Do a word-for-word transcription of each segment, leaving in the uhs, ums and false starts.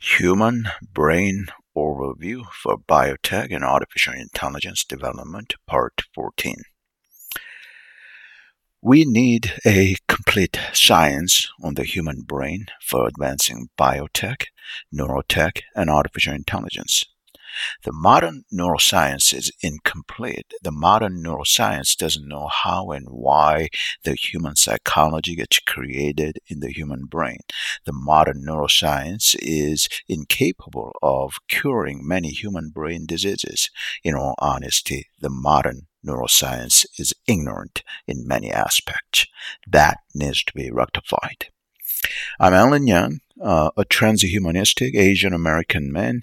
Human Brain Overview for Biotech and Artificial Intelligence Development, Part fourteen. We need a complete science on the human brain for advancing biotech, neurotech, and artificial intelligence. The modern neuroscience is incomplete. The modern neuroscience doesn't know how and why the human psychology gets created in the human brain. The modern neuroscience is incapable of curing many human brain diseases. In all honesty, the modern neuroscience is ignorant in many aspects. That needs to be rectified. I'm Allen Young, uh, a transhumanistic Asian-American man.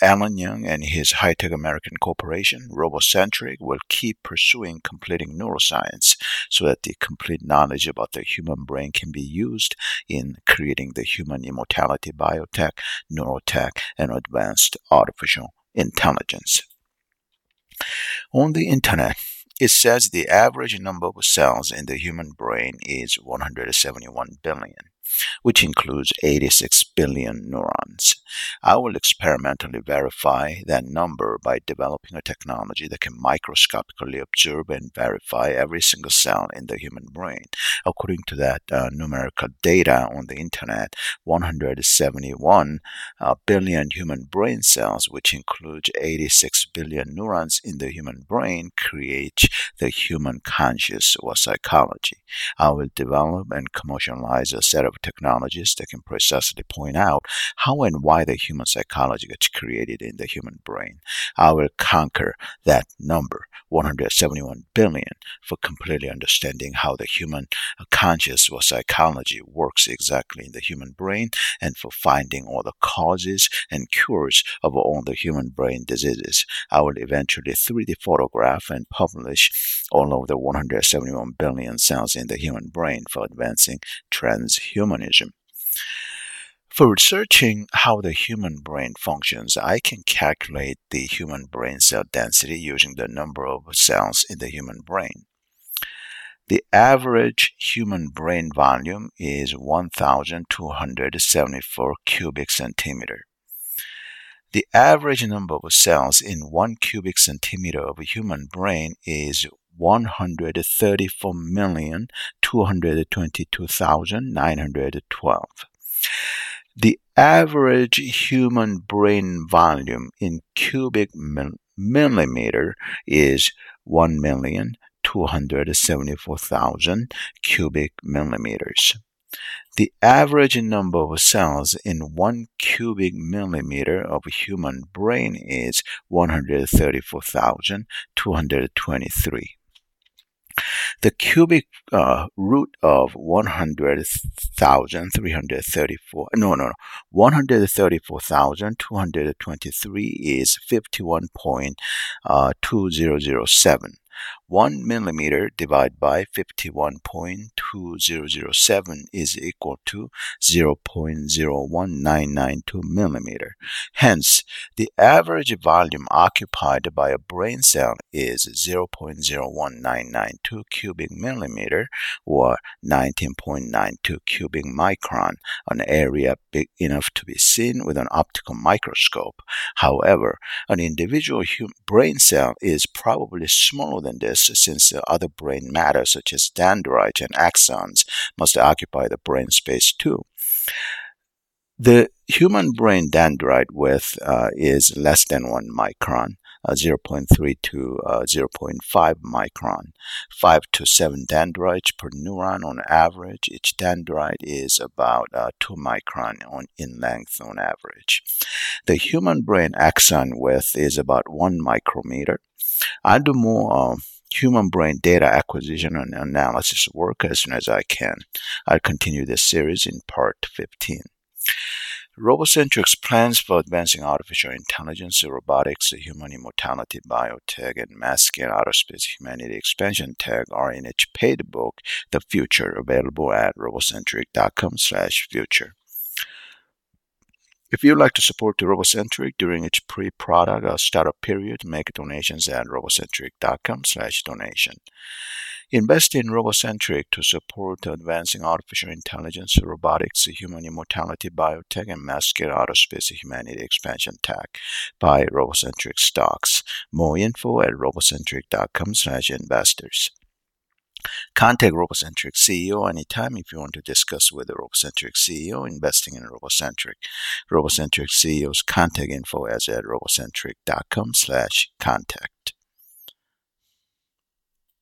Allen Young and his high-tech American corporation, Robocentric, will keep pursuing completing neuroscience so that the complete knowledge about the human brain can be used in creating the human immortality biotech, neurotech, and advanced artificial intelligence. On the internet, it says the average number of cells in the human brain is one hundred seventy-one billion. Which includes eighty-six billion neurons. I will experimentally verify that number by developing a technology that can microscopically observe and verify every single cell in the human brain. According to that uh, numerical data on the internet, one hundred seventy-one uh, billion human brain cells, which includes eighty-six billion neurons in the human brain, creates the human conscious or psychology. I will develop and commercialize a set of technologies that can precisely point out how and why the human psychology gets created in the human brain. I will conquer that number, one hundred seventy-one billion, for completely understanding how the human conscious or psychology works exactly in the human brain, and for finding all the causes and cures of all the human brain diseases. I will eventually three D photograph and publish all of the one hundred seventy-one billion cells in the human brain for advancing transhumanism. For researching how the human brain functions, I can calculate the human brain cell density using the number of cells in the human brain. The average human brain volume is one thousand two hundred seventy-four cubic centimeter. The average number of cells in one cubic centimeter of a human brain is one hundred thirty-four million two hundred twenty-two thousand nine hundred twelve. The average human brain volume in cubic mil- millimeter is one million two hundred seventy-four thousand cubic millimeters. The average number of cells in one cubic millimeter of human brain is one hundred thirty-four thousand two hundred twenty-three. The cubic uh, root of one hundred thousand three hundred thirty-four, no, no, no, one hundred thirty-four thousand two hundred twenty-three is fifty-one point two zero zero seven. one millimeter divided by fifty-one point two zero zero seven is equal to zero point zero one nine nine two millimeter. Hence, the average volume occupied by a brain cell is zero point zero one nine nine two cubic millimeter, or nineteen point nine two cubic micron, an area big enough to be seen with an optical microscope. However, an individual hum- brain cell is probably smaller than this, since the other brain matter such as dendrites and axons must occupy the brain space too. The human brain dendrite width uh, is less than one micron, uh, zero point three to uh, zero point five micron. Five to seven dendrites per neuron on average. Each dendrite is about uh, two micron on, in length on average. The human brain axon width is about one micrometer. I do more uh, human brain data acquisition and analysis work as soon as I can. I'll continue this series in Part fifteen. Robocentric's plans for advancing artificial intelligence, robotics, human immortality, biotech, and mass scale outer space humanity expansion tech are in its paid book, The Future, available at robocentric dot com slash future. If you'd like to support the Robocentric during its pre-product or startup period, make donations at robocentric dot com slash donation. Invest in Robocentric to support advancing artificial intelligence, robotics, human immortality, biotech, and mass-scale outer space humanity expansion tech. Buy Robocentric stocks. More info at robocentric dot com slash investors. Contact Robocentric C E O anytime if you want to discuss with the Robocentric C E O investing in Robocentric. Robocentric C E O's contact info is at robocentric dot com slash contact.